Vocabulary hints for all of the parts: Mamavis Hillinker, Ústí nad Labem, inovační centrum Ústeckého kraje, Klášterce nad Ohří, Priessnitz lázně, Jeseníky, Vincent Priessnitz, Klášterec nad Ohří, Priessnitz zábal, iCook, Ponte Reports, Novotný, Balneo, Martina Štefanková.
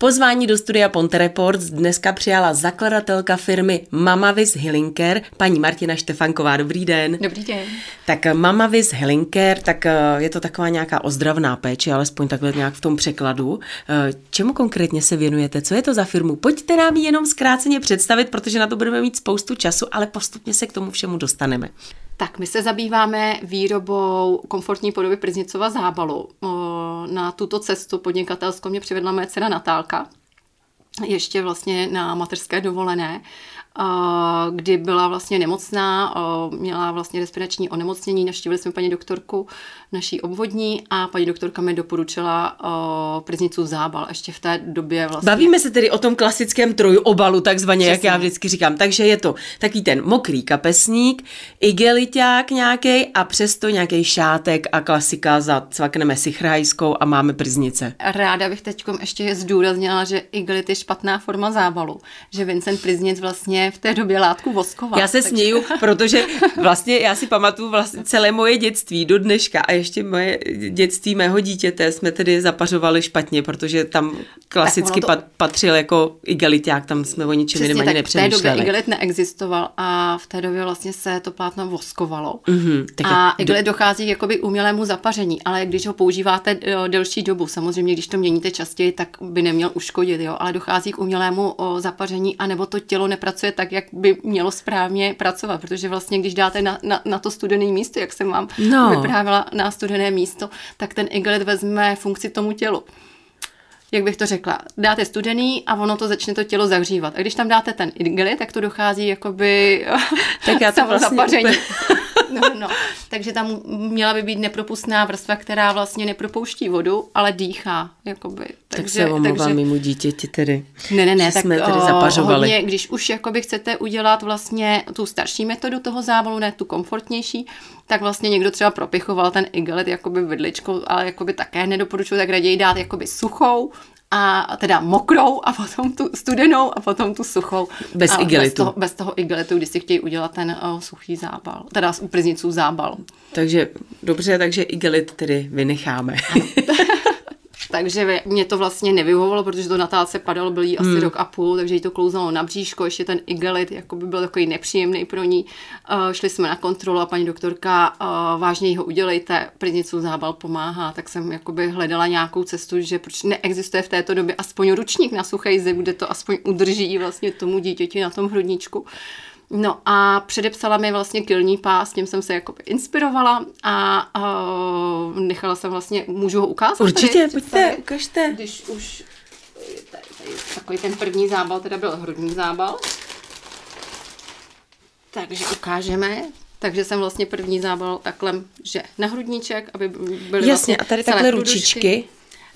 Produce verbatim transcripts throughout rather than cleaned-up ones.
Pozvání do studia Ponte Reports dneska přijala zakladatelka firmy Mamavis Hillinker, paní Martina Štefanková. Dobrý den. Dobrý den. Tak Mamavis Hillinker, tak je to taková nějaká ozdravná péče, alespoň takhle nějak v tom překladu. Čemu konkrétně se věnujete? Co je to za firmu? Pojďte nám ji jenom zkráceně představit, protože na to budeme mít spoustu času, ale postupně se k tomu všemu dostaneme. Tak my se zabýváme výrobou komfortní podoby Priessnitzova zábalu. Na tuto cestu podnikatelskou mě přivedla moje dcera Natálka, ještě vlastně na mateřské dovolené, kdy byla vlastně nemocná, měla vlastně respirační onemocnění, navštívili jsme paní doktorku naší obvodní a paní doktorka mi doporučila Priessnitzův zábal. Ještě v té době vlastně... Bavíme se tedy o tom klasickém trojobalu, takzvaně, přesně, jak já vždycky říkám. Takže je to takový ten mokrý kapesník, igeliťák nějaký a přesto nějaký šátek a klasika, zacvakneme si chrajskou a máme Priessnitze. Ráda bych teď ještě zdůraznila, že igelit je špatná forma zábalu, že Vincent Priessnitz vlastně v té době látku voskoval. Já se takže... směju, protože vlastně já si pamatuju vlastně celé moje dětství do dneška a ještě moje dětství mého dítěte jsme tedy zapařovali špatně, protože tam klasicky to... pat, patřil jako igeliťák, tam jsme o ničem jiném ani nepřemýšleli. V té době igelit neexistoval a v té době vlastně se to plátno voskovalo. Mm-hmm, a je... igelit dochází jakoby umělému zapaření, ale když ho používáte delší dobu, samozřejmě když to měníte častěji, tak by neměl uškodit, jo, ale dochází k umělému zapaření a nebo to tělo nepracuje tak, jak by mělo správně pracovat, protože vlastně, když dáte na, na, na to studené místo, jak jsem vám no. vyprávěla na studené místo, tak ten igelit vezme funkci tomu tělu. Jak bych to řekla? Dáte studený a ono to začne to tělo zahřívat. A když tam dáte ten igelit, tak to dochází jakoby tak já to samozapaření. Vlastně úplně... No, no. Takže tam měla by být nepropustná vrstva, která vlastně nepropouští vodu, ale dýchá. Jakoby. Takže, tak se omlouvám takže... mimo dítěti tedy. Ne, ne, ne, tak jsme tedy zapařovali. Hodně, když už jakoby chcete udělat vlastně tu starší metodu toho zábalu, ne tu komfortnější, tak vlastně někdo třeba propichoval ten igelit jakoby vidličkou, ale jakoby také nedoporučuji, tak raději dát jakoby suchou, a teda mokrou a potom tu studenou a potom tu suchou. Bez a igelitu. Bez toho, bez toho igelitu, když si chtějí udělat ten uh, suchý zábal, teda z Priessnitzův zábal. Takže dobře, takže igelit tedy vynecháme. Takže mě to vlastně nevyhovovalo, protože to Natálce padalo, byl jí asi hmm. rok a půl, takže jí to klouzalo na bříško, ještě ten igelit jakoby byl takový nepříjemný pro ní. Uh, šli jsme na kontrolu a paní doktorka, uh, vážně ho udělejte, Priessnitzův zábal pomáhá, tak jsem jakoby hledala nějakou cestu, že proč neexistuje v této době aspoň ručník na suchej zemi, kde to aspoň udrží vlastně tomu dítěti na tom hrudníčku. No a předepsala mi vlastně kylní pás, tím jsem se jakoby inspirovala a, a nechala jsem vlastně, můžu ho ukázat? Určitě, tady, pojďte, ukažte. Když už tady, tady, takový ten první zábal, teda byl hrudní zábal. Takže ukážeme. Takže jsem vlastně první zábal takhle, že na hrudníček, aby byly. Jasně, vlastně a tady takhle ručičky. Průdušky.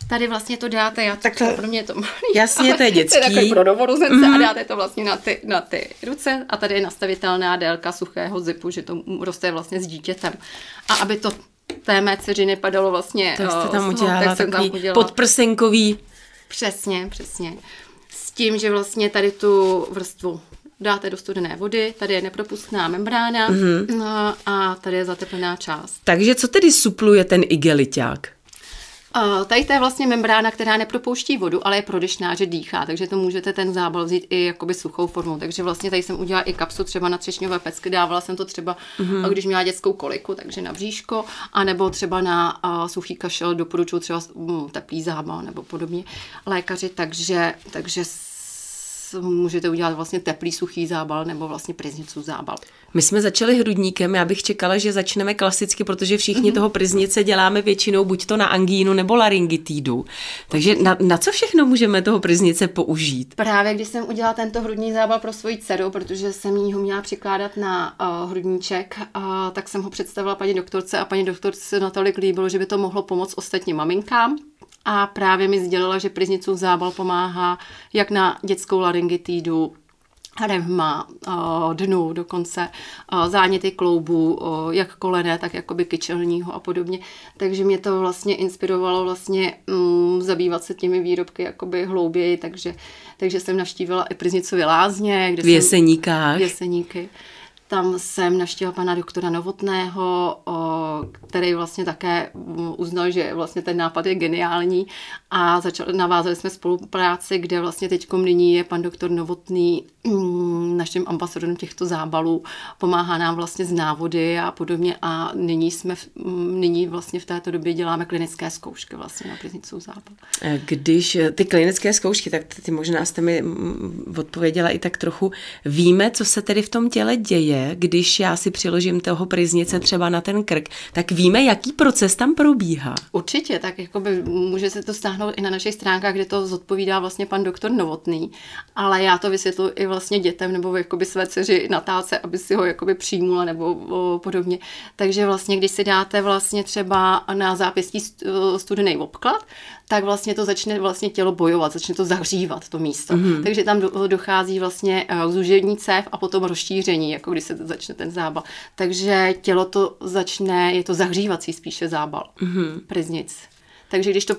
Tady vlastně to dáte, já to takhle, pro mě je to malý. Jasně, to je dětský. To je takový pro novorozence mm. a dáte to vlastně na ty, na ty ruce a tady je nastavitelná délka suchého zipu, že to roste vlastně s dítětem. A aby to té mé dceři nepadalo vlastně... Tak jste tam udělala tak jsem tam udělala podprsenkový... Přesně, přesně. S tím, že vlastně tady tu vrstvu dáte do studené vody, tady je nepropustná membrána mm. no, a tady je zateplená část. Takže co tedy supluje ten igeliťák? Uh, tady to je vlastně membrána, která nepropouští vodu, ale je prodyšná, že dýchá, takže to můžete ten zábal vzít i jakoby suchou formou. Takže vlastně tady jsem udělala i kapsu třeba na třešňové pecky, dávala jsem to třeba, mm-hmm. když měla dětskou koliku, takže na bříško, anebo třeba na uh, suchý kašel, doporučuji třeba um, teplý zábal nebo podobně lékaři, takže, takže můžete udělat vlastně teplý suchý zábal nebo vlastně Priessnitzův zábal. My jsme začali hrudníkem, já bych čekala, že začneme klasicky, protože všichni mm-hmm. toho Priessnitze děláme většinou buď to na angínu nebo laryngitidu. Takže na, na co všechno můžeme toho Priessnitze použít? Právě když jsem udělala tento hrudní zábal pro svoji dceru, protože jsem jí ho měla přikládat na uh, hrudníček, uh, tak jsem ho představila paní doktorce a paní doktorce se natolik líbilo, že by to mohlo pomoct ostatním maminkám. A právě mi sdělila, že Priessnitzův zábal pomáhá jak na dětskou laryngitidu, revma, dnu dokonce, záněty kloubů, jak kolené, tak jakoby kyčelního a podobně. Takže mě to vlastně inspirovalo vlastně mm, zabývat se těmi výrobky jakoby hlouběji, takže, takže jsem navštívila i Priessnitzovy lázně. Kde v Jeseníkách. Jsem, v Jeseníky. Tam jsem navštívila pana doktora Novotného, který vlastně také uznal, že vlastně ten nápad je geniální, a začal, navázali jsme spolupráci, kde vlastně teď nyní je pan doktor Novotný naším ambasadorem těchto zábalů, pomáhá nám vlastně z návody a podobně, a nyní jsme nyní vlastně v této době děláme klinické zkoušky vlastně na Priessnitzův zábal. Když ty klinické zkoušky, tak ty možná jste mi odpověděla i tak trochu, víme, co se tedy v tom těle děje, když já si přiložím toho Priessnitze třeba na ten krk, tak víme, jaký proces tam probíhá. Určitě, tak jakoby může se to stáhnout i na našich stránkách, kde to zodpovídá vlastně pan doktor Novotný, ale já to vysvětluji i vlastně dětem nebo jakoby své dceři Natálce, aby si ho jakoby přijmula nebo o, podobně. Takže vlastně, když si dáte vlastně třeba na zápěstí studený obklad, tak vlastně to začne vlastně tělo bojovat, začne to zahřívat to místo. Mm. Takže tam dochází vlastně zúžení cév a potom rozšíření, jako když se začne ten zábal. Takže tělo to začne, je to zahřívací spíše zábal, mm-hmm. Priessnitz. Takže když to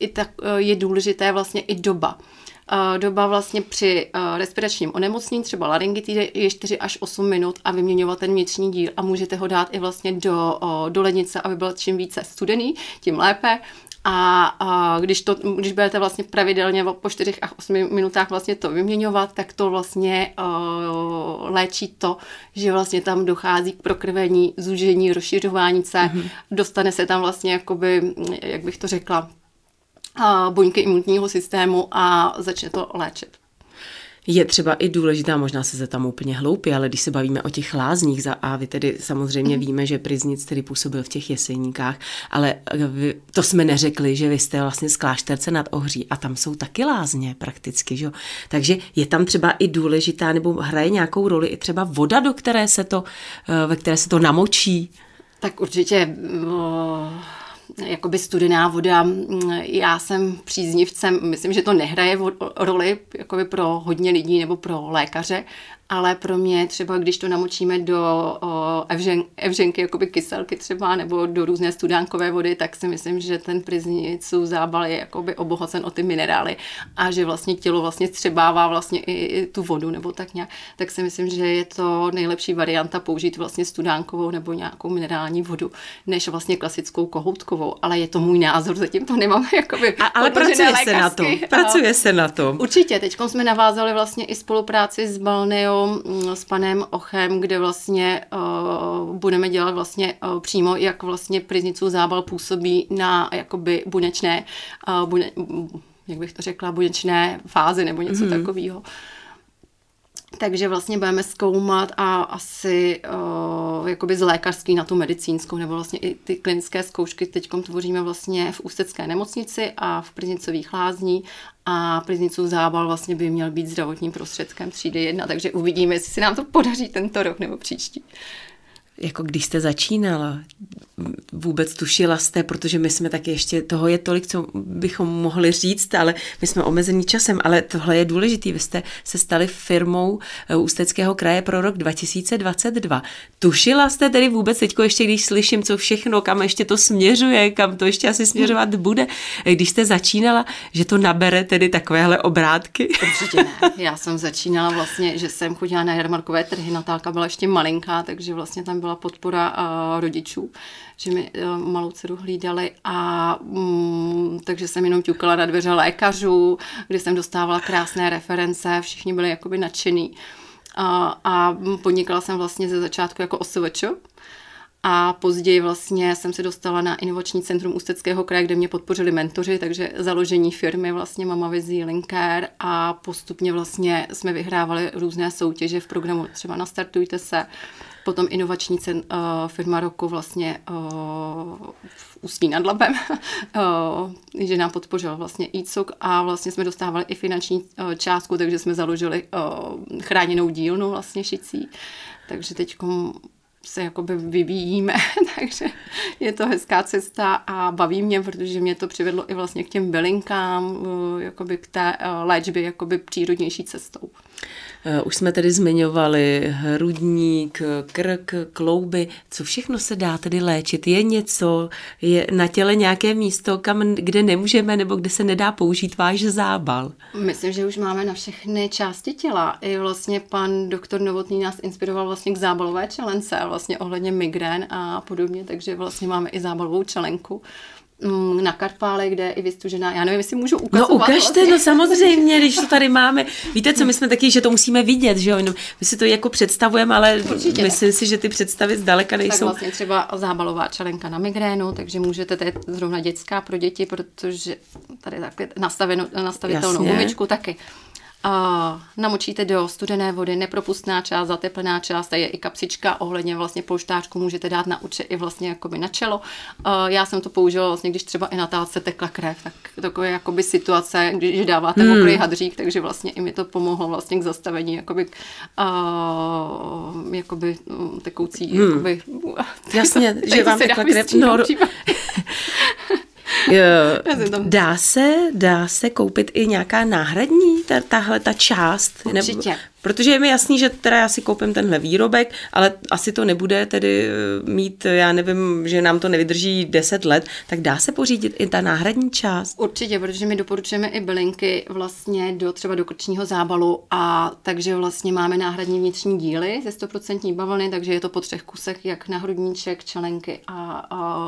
i tak je důležité vlastně i doba. Doba vlastně při respiračním onemocnění, třeba laryngitidy, je čtyři až osm minut a vyměňovat ten vnitřní díl, a můžete ho dát i vlastně do, do lednice, aby byl čím více studený, tím lépe. A, a když, to, když budete vlastně pravidelně po čtyřech až osmi minutách vlastně to vyměňovat, tak to vlastně uh, léčí to, že vlastně tam dochází k prokrvení, zúžení, rozšiřování se, mm-hmm. dostane se tam vlastně jakoby, jak bych to řekla, uh, buňky imunitního systému a začne to léčit. Je třeba i důležitá, možná se zeptám úplně hloupě, ale když se bavíme o těch lázních, za a vy tedy samozřejmě víme, že Priessnitz tedy působil v těch Jeseníkách, ale vy, to jsme neřekli, že vy jste vlastně z Klášterce nad Ohří a tam jsou taky lázně prakticky, že jo? Takže je tam třeba i důležitá, nebo hraje nějakou roli i třeba voda, do které se to, ve které se to namočí? Tak určitě... Jakoby studená voda, já jsem příznivcem, myslím, že to nehraje roli jakoby pro hodně lidí nebo pro lékaře, ale pro mě třeba, když to namočíme do evžen, evženky, jakoby kyselky třeba, nebo do různé studánkové vody, tak si myslím, že ten Priessnitzův zábal je jakoby obohacen o ty minerály a že vlastně tělo vlastně střebává vlastně i tu vodu nebo tak nějak, tak si myslím, že je to nejlepší varianta použít vlastně studánkovou nebo nějakou minerální vodu, než vlastně klasickou kohoutkovou, ale je to můj názor, zatím to nemám jakoby. A, ale pracuje lékařsky. se na tom, pracuje no. se na tom. Určitě, teďkom jsme navázali vlastně i spolupráci s Balneo s panem Ochem, kde vlastně uh, budeme dělat vlastně uh, přímo, jak vlastně Priessnitzův zábal působí na jakoby buněčné, uh, bune, jak bych to řekla, buněčné fázi nebo něco mm-hmm. takového. Takže vlastně budeme zkoumat a asi uh, jakoby z lékařský na tu medicínskou, nebo vlastně i ty klinické zkoušky teďkom tvoříme vlastně v Ústecké nemocnici a v Priessnitzových lázních, a Priessnitzův zábal vlastně by měl být zdravotním prostředkem třídy jedna, takže uvidíme, jestli se nám to podaří tento rok nebo příští. Jako když jste začínala, vůbec tušila jste, protože my jsme taky ještě, toho je tolik, co bychom mohli říct, ale my jsme omezení časem, ale tohle je důležitý. Vy jste se stali firmou Ústeckého kraje pro rok dva tisíce dvacet dva. Tušila jste tedy vůbec teďko ještě, když slyším, co všechno, kam ještě to směřuje, kam to ještě asi směřovat bude, když jste začínala, že to nabere tedy takovéhle obrátky? Určitě ne. Já jsem začínala vlastně, že jsem chodila na jarmarkové trhy, Natálka byla ještě malinká, takže vlastně tam byla podpora uh, rodičů, že mi uh, malou dceru hlídali, a um, takže jsem jenom ťukala na dveře lékařů, kde jsem dostávala krásné reference, všichni byli jakoby nadšený. Uh, a podnikala jsem vlastně ze začátku jako OSVČ, a později vlastně jsem se dostala na inovační centrum Ústeckého kraje, kde mě podpořili mentoři, takže založení firmy vlastně Mamavis Hillinker, a postupně vlastně jsme vyhrávali různé soutěže v programu třeba Nastartujte se, potom inovační cen, uh, firma roku vlastně uh, v Ústí nad Labem, uh, že nám podpořila vlastně iCook, a vlastně jsme dostávali i finanční uh, částku, takže jsme založili uh, chráněnou dílnu vlastně šicí, takže teď se jakoby vyvíjíme, takže je to hezká cesta a baví mě, protože mě to přivedlo i vlastně k těm bylinkám, jakoby k té léčbě jakoby přírodnější cestou. Už jsme tedy zmiňovali hrudník, krk, klouby. Co všechno se dá tedy léčit? Je něco, je na těle nějaké místo, kam, kde nemůžeme nebo kde se nedá použít váš zábal? Myslím, že už máme na všechny části těla. I vlastně pan doktor Novotný nás inspiroval vlastně k zábalové čelence, vlastně ohledně migrén a podobně, takže vlastně máme i zábalovou čelenku. Na Karpále, kde je i vystužená, já nevím, jestli můžu ukazovat. No ukažte, vlastně. No samozřejmě, když to tady máme. Víte co, my jsme taky, že to musíme vidět, že jo, my si to jako představujeme, ale určitě myslím ne. si, že ty představy zdaleka nejsou. Tak vlastně třeba zábalová čelenka na migrénu, takže můžete, to je zrovna dětská pro děti, protože tady takhle nastavitelnou gumičku taky. A namočíte do studené vody, nepropustná část, zateplená část, tady je i kapsička, ohledně vlastně polštářku můžete dát na uče i vlastně jakoby na čelo. A já jsem to použila vlastně, když třeba i na táce tekla krev, tak takové jakoby situace, když dáváte hmm. mokrý hadřík, takže vlastně i mi to pomohlo vlastně k zastavení jakoby, uh, jakoby tekoucí, hmm. jakoby... Jasně, tak, že tak vám tekla krev... No, dá se, dá se koupit i nějaká náhradní, tahle ta část? Určitě. Nebo, protože je mi jasný, že teda já si koupím tenhle výrobek, ale asi to nebude tedy mít, já nevím, že nám to nevydrží deset let, tak dá se pořídit i ta náhradní část? Určitě, protože my doporučujeme i bylinky vlastně do třeba do krčního zábalu, a takže vlastně máme náhradní vnitřní díly ze sto procent bavlny, takže je to po třech kusech, jak na hrudníček, čelenky a, a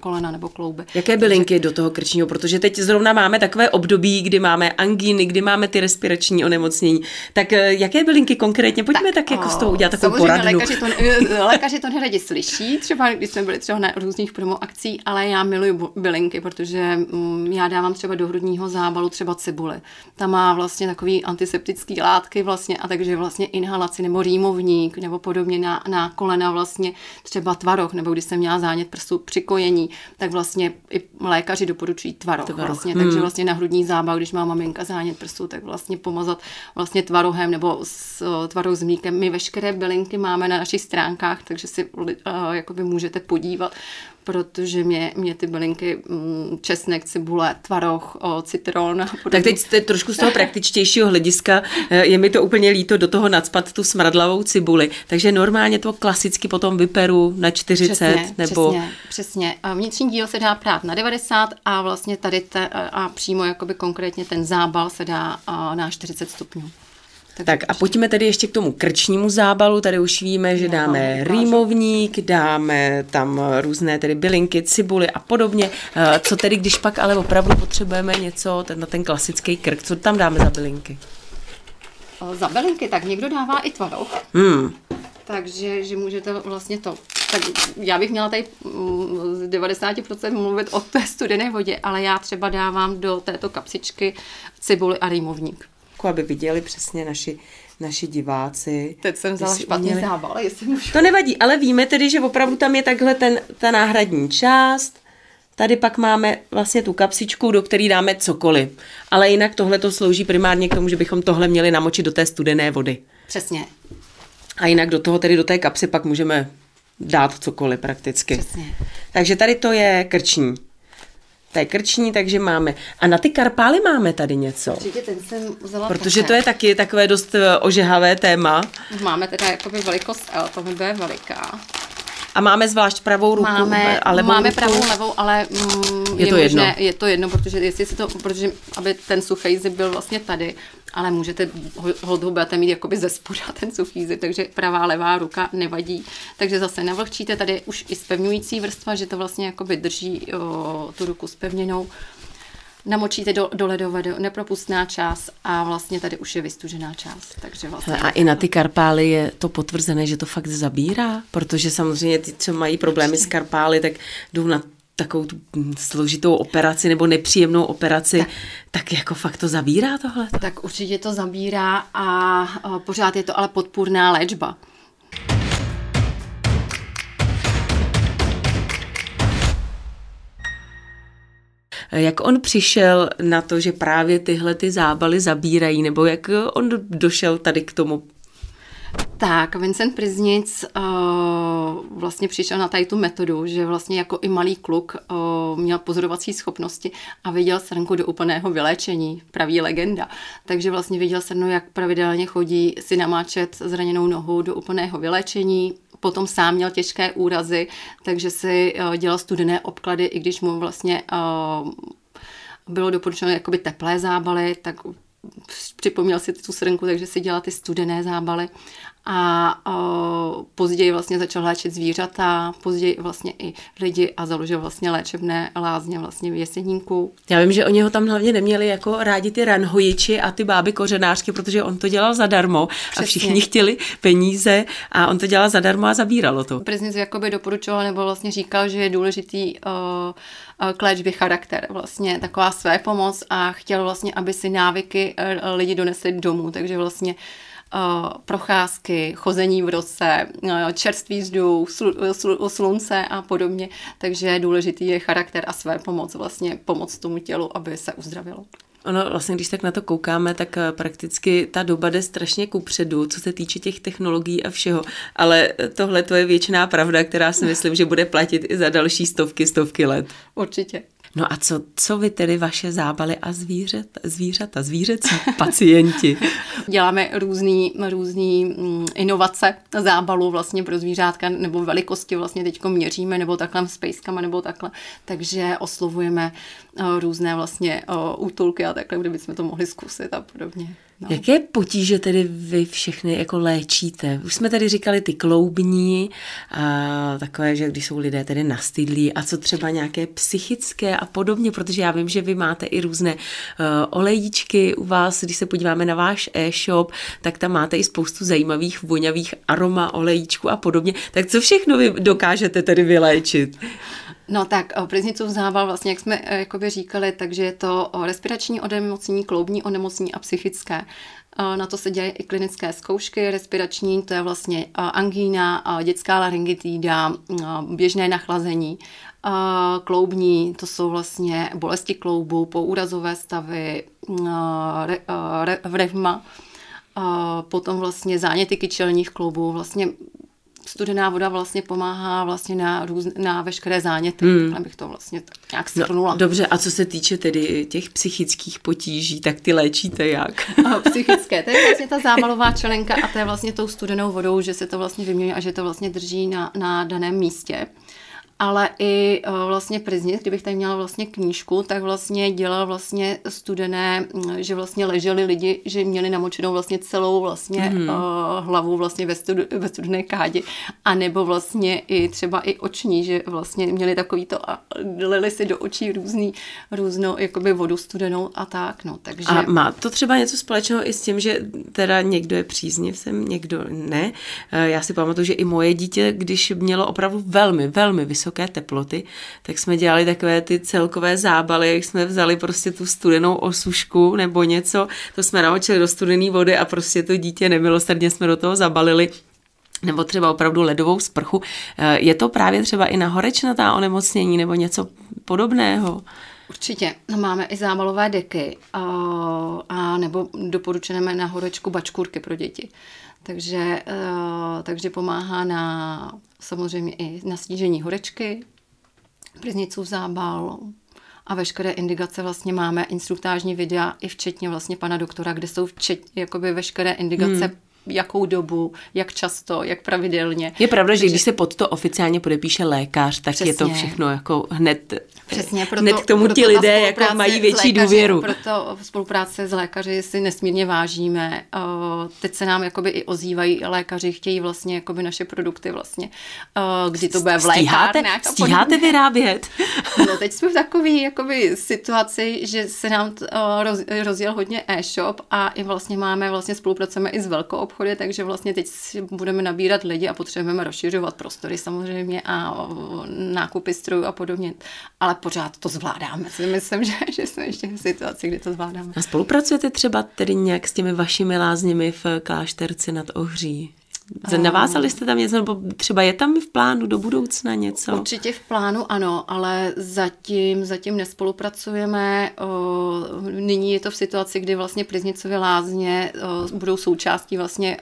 kolena nebo klouby. Jaké bylinky do toho krčního, protože teď zrovna máme takové období, kdy máme angíny, kdy máme ty respirační onemocnění. Tak jaké bylinky konkrétně? Pojďme tak, tak jako s toho udělat takovou poradnu. Lékaři to neradi slyší, třeba když jsme byli třeba na různých promo akcí, ale já miluju bylinky, protože já dávám třeba do hrudního zábalu třeba cibuli. Ta má vlastně takový antiseptický látky vlastně, a takže vlastně inhalaci nebo rýmovník nebo podobně na, na kolena vlastně třeba tvaroh, nebo když jsem měla zánět prsu při kojení, tak vlastně i lékaři doporučují tvaroh, tvaroh. Vlastně, hmm. takže vlastně na hrudní zábal, když má maminka zánět prsu, tak vlastně pomazat vlastně tvarohem nebo s tvarou s mlíkem. My veškeré bylinky máme na našich stránkách, takže si uh, jakoby můžete podívat, protože mě, mě ty bylinky česnek, cibule, tvaroh, citron. Tak teď trošku z toho praktičtějšího hlediska je mi to úplně líto do toho nacpat tu smradlavou cibuli. Takže normálně to klasicky potom vyperu na čtyřicet. Přesně, nebo... přesně, přesně. Vnitřní díl se dá prát na devadesát a vlastně tady te, a přímo jakoby konkrétně ten zábal se dá na čtyřicet stupňů. Tak, tak a pojďme tedy ještě k tomu krčnímu zábalu. Tady už víme, že dáme rýmovník, dáme tam různé tedy bylinky, cibuly a podobně. Co tedy, když pak ale opravdu potřebujeme něco ten, na ten klasický krk? Co tam dáme za bylinky? Za bylinky? Tak někdo dává i tvaroh. Hmm. Takže že můžete vlastně to... Tak já bych měla tady z devadesát procent mluvit o té studené vodě, ale já třeba dávám do této kapsičky cibuly a rýmovník, aby viděli přesně naši, naši diváci. Teď jsem vzala špatně měli... zábal, jestli můžu. To nevadí, ale víme tedy, že opravdu tam je takhle ten, ta náhradní část. Tady pak máme vlastně tu kapsičku, do které dáme cokoliv. Ale jinak tohle to slouží primárně k tomu, že bychom tohle měli namočit do té studené vody. Přesně. A jinak do toho, tedy do té kapsy pak můžeme dát cokoliv prakticky. Přesně. Takže tady to je krční. To je krční, takže máme. A na ty karpály máme tady něco. Určitě, ten jsem vzala. Protože také. To je taky takové dost ožehavé téma. Máme teda jakoby velikost L, to by je veliká. A máme zvlášť pravou ruku máme, a levou Máme ruku. pravou, levou, ale mm, je, je, to možné, jedno. je to jedno, protože, jestli si to, protože aby ten suchý zip byl vlastně tady, ale můžete hodobáte mít jakoby ze spoda ten suchý zip, takže pravá, levá ruka nevadí. Takže zase navlhčíte, tady už i spevňující vrstva, že to vlastně jakoby drží o, tu ruku spevněnou. Namočíte do, do ledové, do nepropustná část a vlastně tady už je vystužená část. Takže vlastně a i na ty karpály je to potvrzené, že to fakt zabírá, protože samozřejmě ty, co mají problémy s karpály, tak jdou na takovou tu složitou operaci nebo nepříjemnou operaci, tak, tak jako fakt to zabírá tohle? Tak určitě to zabírá a pořád je to ale podpůrná léčba. Jak on přišel na to, že právě tyhle ty zábaly zabírají, nebo jak on došel tady k tomu? Tak, Vincent Priessnitz uh, vlastně přišel na tady tu metodu, že vlastně jako i malý kluk uh, měl pozorovací schopnosti a viděl srnku do úplného vyléčení, pravý legenda. Takže vlastně viděl srnu, jak pravidelně chodí si namáčet zraněnou nohu do úplného vyléčení. Potom sám měl těžké úrazy, takže si uh, dělal studené obklady, i když mu vlastně uh, bylo doporučeno jakoby teplé zábaly, tak připomněl si tu srnku, takže si dělal ty studené zábaly. A o, později vlastně začal léčit zvířata, později vlastně i lidi a založil vlastně léčebné lázně vlastně v Jeseníku. Já vím, že oni ho tam hlavně neměli jako rádi ty ranhojiči a ty báby kořenářky, protože on to dělal zadarmo. Přesně. A všichni chtěli peníze a on to dělal zadarmo a zabíralo to. Priessnitz jakoby doporučoval nebo vlastně říkal, že je důležitý k léčbě charakter, vlastně taková své pomoc a chtěl vlastně, aby si návyky lidi donesli domů, takže vlastně procházky, chození v roce, čerstvý vzduch, slu, slu, slunce a podobně. Takže důležitý je charakter a své pomoc, vlastně pomoc tomu tělu, aby se uzdravilo. Ono vlastně, když tak na to koukáme, tak prakticky ta doba jde strašně kupředu, co se týče těch technologií a všeho, ale tohle to je věčná pravda, která si myslím, že bude platit i za další stovky, stovky let. Určitě. No a co, co vy tedy vaše zábaly a zvířata, zvířata zvířecí pacienti? Děláme různý, různý inovace zábalů vlastně pro zvířátka nebo velikosti vlastně teďko měříme nebo takhle spejskama nebo takhle, takže oslovujeme různé vlastně útulky a takhle, kde bychom to mohli zkusit a podobně. No. Jaké potíže tedy vy všechny jako léčíte? Už jsme tady říkali ty kloubní, a takové, že když jsou lidé tedy nastydlí, a co třeba nějaké psychické a podobně, protože já vím, že vy máte i různé uh, olejíčky u vás, když se podíváme na váš e-shop, tak tam máte i spoustu zajímavých, vonavých aroma olejíčků a podobně. Tak co všechno vy dokážete tedy vyléčit? No tak Priessnitzův zábal, vlastně, jak jsme jakoby říkali, takže je to respirační onemocnění, kloubní onemocnění a psychické. Na to se dělají i klinické zkoušky. Respirační, to je vlastně angína, dětská laryngitída, běžné nachlazení. Kloubní, to jsou vlastně bolesti kloubu, poúrazové stavy, re, re, revma, potom vlastně záněty kyčelních kloubů, vlastně studená voda vlastně pomáhá vlastně na, růz, na veškeré záněty, hmm. tak bych to vlastně nějak shrnula. No, dobře, a co se týče tedy těch psychických potíží, tak ty léčíte jak? Psychické, to je vlastně ta zábalová čelenka a to je vlastně tou studenou vodou, že se to vlastně vyměňuje a že to vlastně drží na, na daném místě. Ale i vlastně Priessnitz, kdybych tady měla vlastně knížku, tak vlastně dělal vlastně studené, že vlastně leželi lidi, že měli namočenou vlastně celou vlastně mm. hlavu vlastně ve, studu, ve studené kádi, a nebo vlastně i třeba i oční, že vlastně měli takový to a lili si do očí různý, různou jakoby vodu studenou a tak, no, takže. A má to třeba něco společného i s tím, že teda někdo je příznivcem, někdo ne. Já si pamatuju, že i moje dítě, když mělo opravdu velmi, velmi vysoké teploty, tak jsme dělali takové ty celkové zábaly, jak jsme vzali prostě tu studenou osušku nebo něco, to jsme namočili do studené vody a prostě to dítě nemilosrdně jsme do toho zabalili, nebo třeba opravdu ledovou sprchu. Je to právě třeba i na horečnatá onemocnění nebo něco podobného? Určitě. Máme i zábalové deky a, a nebo doporučujeme na horečku bačkůrky pro děti. Takže, takže pomáhá na samozřejmě i na snížení horečky, Priessnitzův zábal a veškeré indikace vlastně máme instruktážní videa i včetně vlastně pana doktora, kde jsou včetně jakoby veškeré indikace hmm. jakou dobu, jak často, jak pravidelně. Je pravda, takže, že když se pod to oficiálně podepíše lékař, tak přesně, je to všechno jako hned, přesně, proto, hned k tomu ti lidé jako mají větší lékaři, důvěru. Proto spolupráce s lékaři si nesmírně vážíme. Teď se nám jakoby i ozývají lékaři, chtějí vlastně jakoby naše produkty vlastně, kdy to bude v lékárnách. Stíháte, stíháte vyrábět? No teď jsme v takové jakoby situaci, že se nám roz, rozjel hodně e-shop a i vlastně máme, vlastně spolupracujeme i s velkou obchodem, takže vlastně teď budeme nabírat lidi a potřebujeme rozšiřovat prostory samozřejmě a nákupy strojů a podobně, ale pořád to zvládáme. Myslím, že, že jsme ještě v situaci, kdy to zvládáme. A spolupracujete třeba tedy nějak s těmi vašimi lázněmi v Klášterci nad Ohří? Navázali jste tam něco, nebo třeba je tam v plánu do budoucna něco? Určitě v plánu ano, ale zatím, zatím nespolupracujeme. Nyní je to v situaci, kdy vlastně Priessnitzovy lázně budou součástí vlastně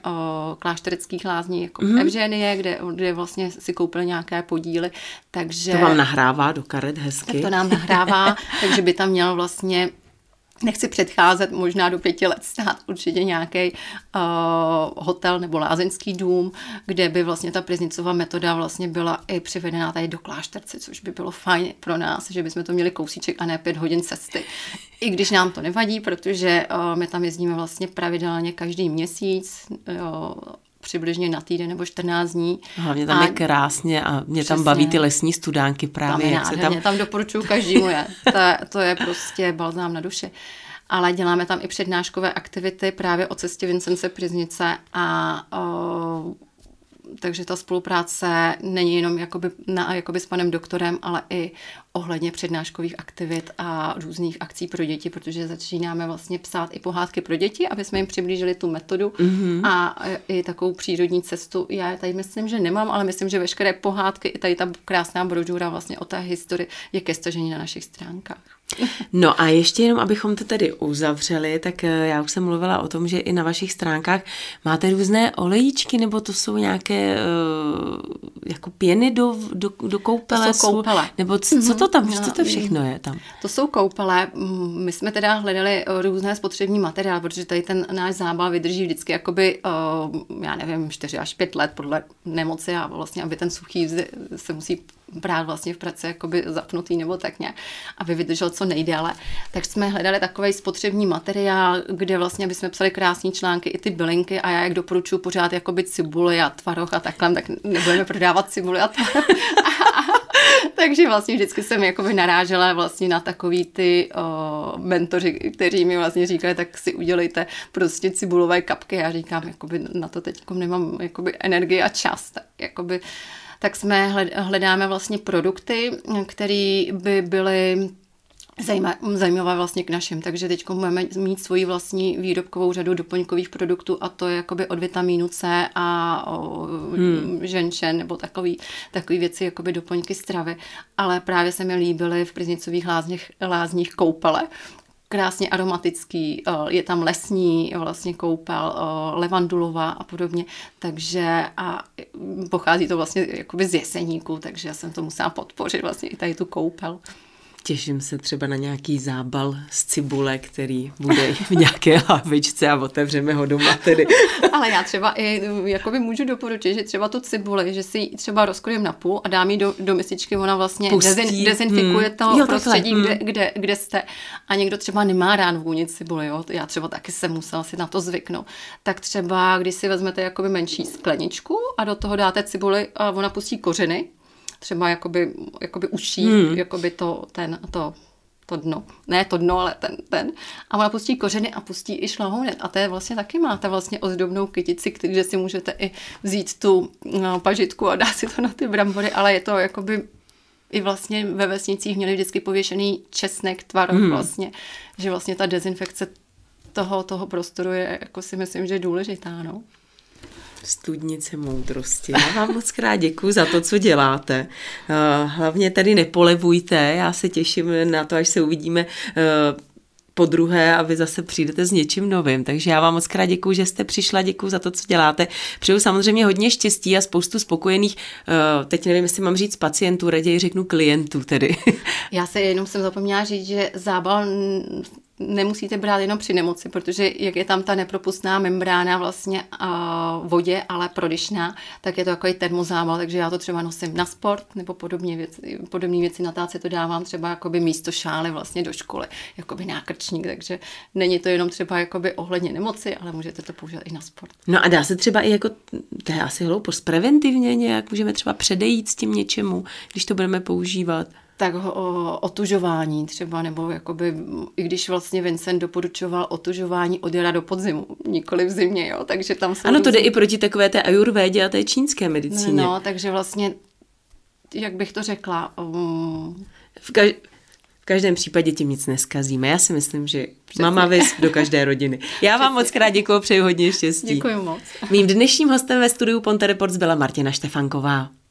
kláštereckých lázní jako mm-hmm. Evženie, kde, kde vlastně si koupili nějaké podíly. Takže to vám nahrává do karet hezky. Tak to nám nahrává, takže by tam měl vlastně nechci předcházet, možná do pěti let stát určitě nějaký uh, hotel nebo lázeňský dům, kde by vlastně ta Priessnitzova metoda vlastně byla i přivedená tady do Klášterce, což by bylo fajn pro nás, že bychom to měli kousíček a ne pět hodin cesty. I když nám to nevadí, protože uh, my tam jezdíme vlastně pravidelně každý měsíc, jo, přibližně na týden nebo čtrnáct dní. Hlavně tam a je krásně a mě přesně, tam baví ty lesní studánky právě. Tam, jak se tam... tam doporučuji každému je. To, to je prostě balzám na duši. Ale děláme tam i přednáškové aktivity právě o cestě Vincence Priessnitze a o, takže ta spolupráce není jenom jakoby, na, jakoby s panem doktorem, ale i ohledně přednáškových aktivit a různých akcí pro děti, protože začínáme vlastně psát i pohádky pro děti, aby jsme jim přiblížili tu metodu mm-hmm. a i takovou přírodní cestu. Já tady myslím, že nemám, ale myslím, že veškeré pohádky i tady ta krásná brožura vlastně o té historii je ke stažení na našich stránkách. No a ještě jenom, abychom to tedy uzavřeli, tak já už jsem mluvila o tom, že i na vašich stránkách máte různé olejíčky, nebo to jsou nějaké jako pěny do, do, do koupele, to jsou koupele. Nebo co, mm-hmm. co to tam, co to všechno je tam? To jsou koupele, my jsme teda hledali různé spotřební materiály, protože tady ten náš zábal vydrží vždycky jakoby, já nevím, čtyři až pět let podle nemoci a vlastně, aby ten suchý se musí brát vlastně v práci jakoby zapnutý nebo tak nějak, aby vydržel co nejdéle. Tak jsme hledali takový spotřební materiál, kde vlastně, aby jsme psali krásné články i ty bylinky a já jak doporučuji pořád jakoby cibuli a tvaroh a takhle, tak nebudeme prodávat cibuli a tvaroh. Takže vlastně vždycky jsem jakoby narážela vlastně na takový ty o, mentoři, kteří mi vlastně říkali, tak si udělejte prostě cibulové kapky. Já říkám, jakoby na to teď nemám jakoby energii a čas. Tak jakoby tak jsme hledáme vlastně produkty, které by byly zajímavé vlastně k našim. Takže teď budeme mít svoji vlastní výrobkovou řadu doplňkových produktů a to je jakoby od vitamínu C a hmm. ženšen nebo takový, takový věci, jakoby doplňky stravy. Ale právě se mi líbily v Priessnitzových lázních, lázních koupele. Krásně aromatický, je tam lesní vlastně koupel, levandulová a podobně, takže a pochází to vlastně jakoby z Jeseníku, takže já jsem to musela podpořit vlastně i tady tu koupel. Těším se třeba na nějaký zábal z cibule, který bude v nějaké lávičce a otevřeme ho doma tedy. Ale já třeba i jakoby můžu doporučit, že třeba tu cibuli, že si ji třeba rozkrojem na půl a dám ji do, do mističky, ona vlastně dezin, dezinfikuje hmm. to jo, prostředí, kde, kde, kde jste. A někdo třeba nemá rád vůni cibuli, jo? Já třeba taky jsem musela si na to zvyknout. Tak třeba, když si vezmete jakoby menší skleničku a do toho dáte cibuli a ona pustí kořeny, třeba jakoby, jakoby uší, hmm. jakoby to, ten, to, to dno. Ne to dno, ale ten, ten. A ona pustí kořeny a pustí i šlahounek. A to je vlastně taky máte vlastně ozdobnou kytici, kde si můžete i vzít tu no, pažitku a dát si to na ty brambory, ale je to jakoby i vlastně ve vesnicích měli vždycky pověšený česnek, tvaroh hmm. vlastně, že vlastně ta dezinfekce toho, toho prostoru je, jako si myslím, že je důležitá, no. Studnice moudrosti. Já vám moc krát děkuju za to, co děláte. Hlavně tady nepolevujte, já se těším na to, až se uvidíme po druhé a vy zase přijdete s něčím novým. Takže já vám moc krát děkuju, že jste přišla, děkuju za to, co děláte. Přeju samozřejmě hodně štěstí a spoustu spokojených, teď nevím, jestli mám říct pacientů, raději řeknu klientů tedy. Já se jenom jsem zapomněla říct, že zábal nemusíte brát jenom při nemoci, protože jak je tam ta nepropustná membrána vlastně uh, vodě, ale prodyšná, tak je to takový termozábal, takže já to třeba nosím na sport nebo podobné věci, podobné věci na táci to dávám třeba jakoby místo šály vlastně do školy, jakoby nákrčník, takže není to jenom třeba jakoby ohledně nemoci, ale můžete to použít i na sport. No a dá se třeba i jako, to je asi hloupost, preventivně nějak můžeme třeba předejít s tím něčemu, když to budeme používat. Tak o, otužování třeba, nebo jakoby, i když vlastně Vincent doporučoval otužování od jara do podzimu, nikoli v zimě, jo, takže tam jsou... Ano, to jde i proti takové té ajurvédě a té čínské medicíně. No, no takže vlastně, jak bych to řekla... Um... V, kaž- V každém případě tím nic neskazíme. Já si myslím, že Mamavis do každé rodiny. Já Přesně. vám moc krát děkuju, přeju hodně štěstí. Děkuji moc. Mým dnešním hostem ve studiu Ponte Reports byla Martina Štefanková.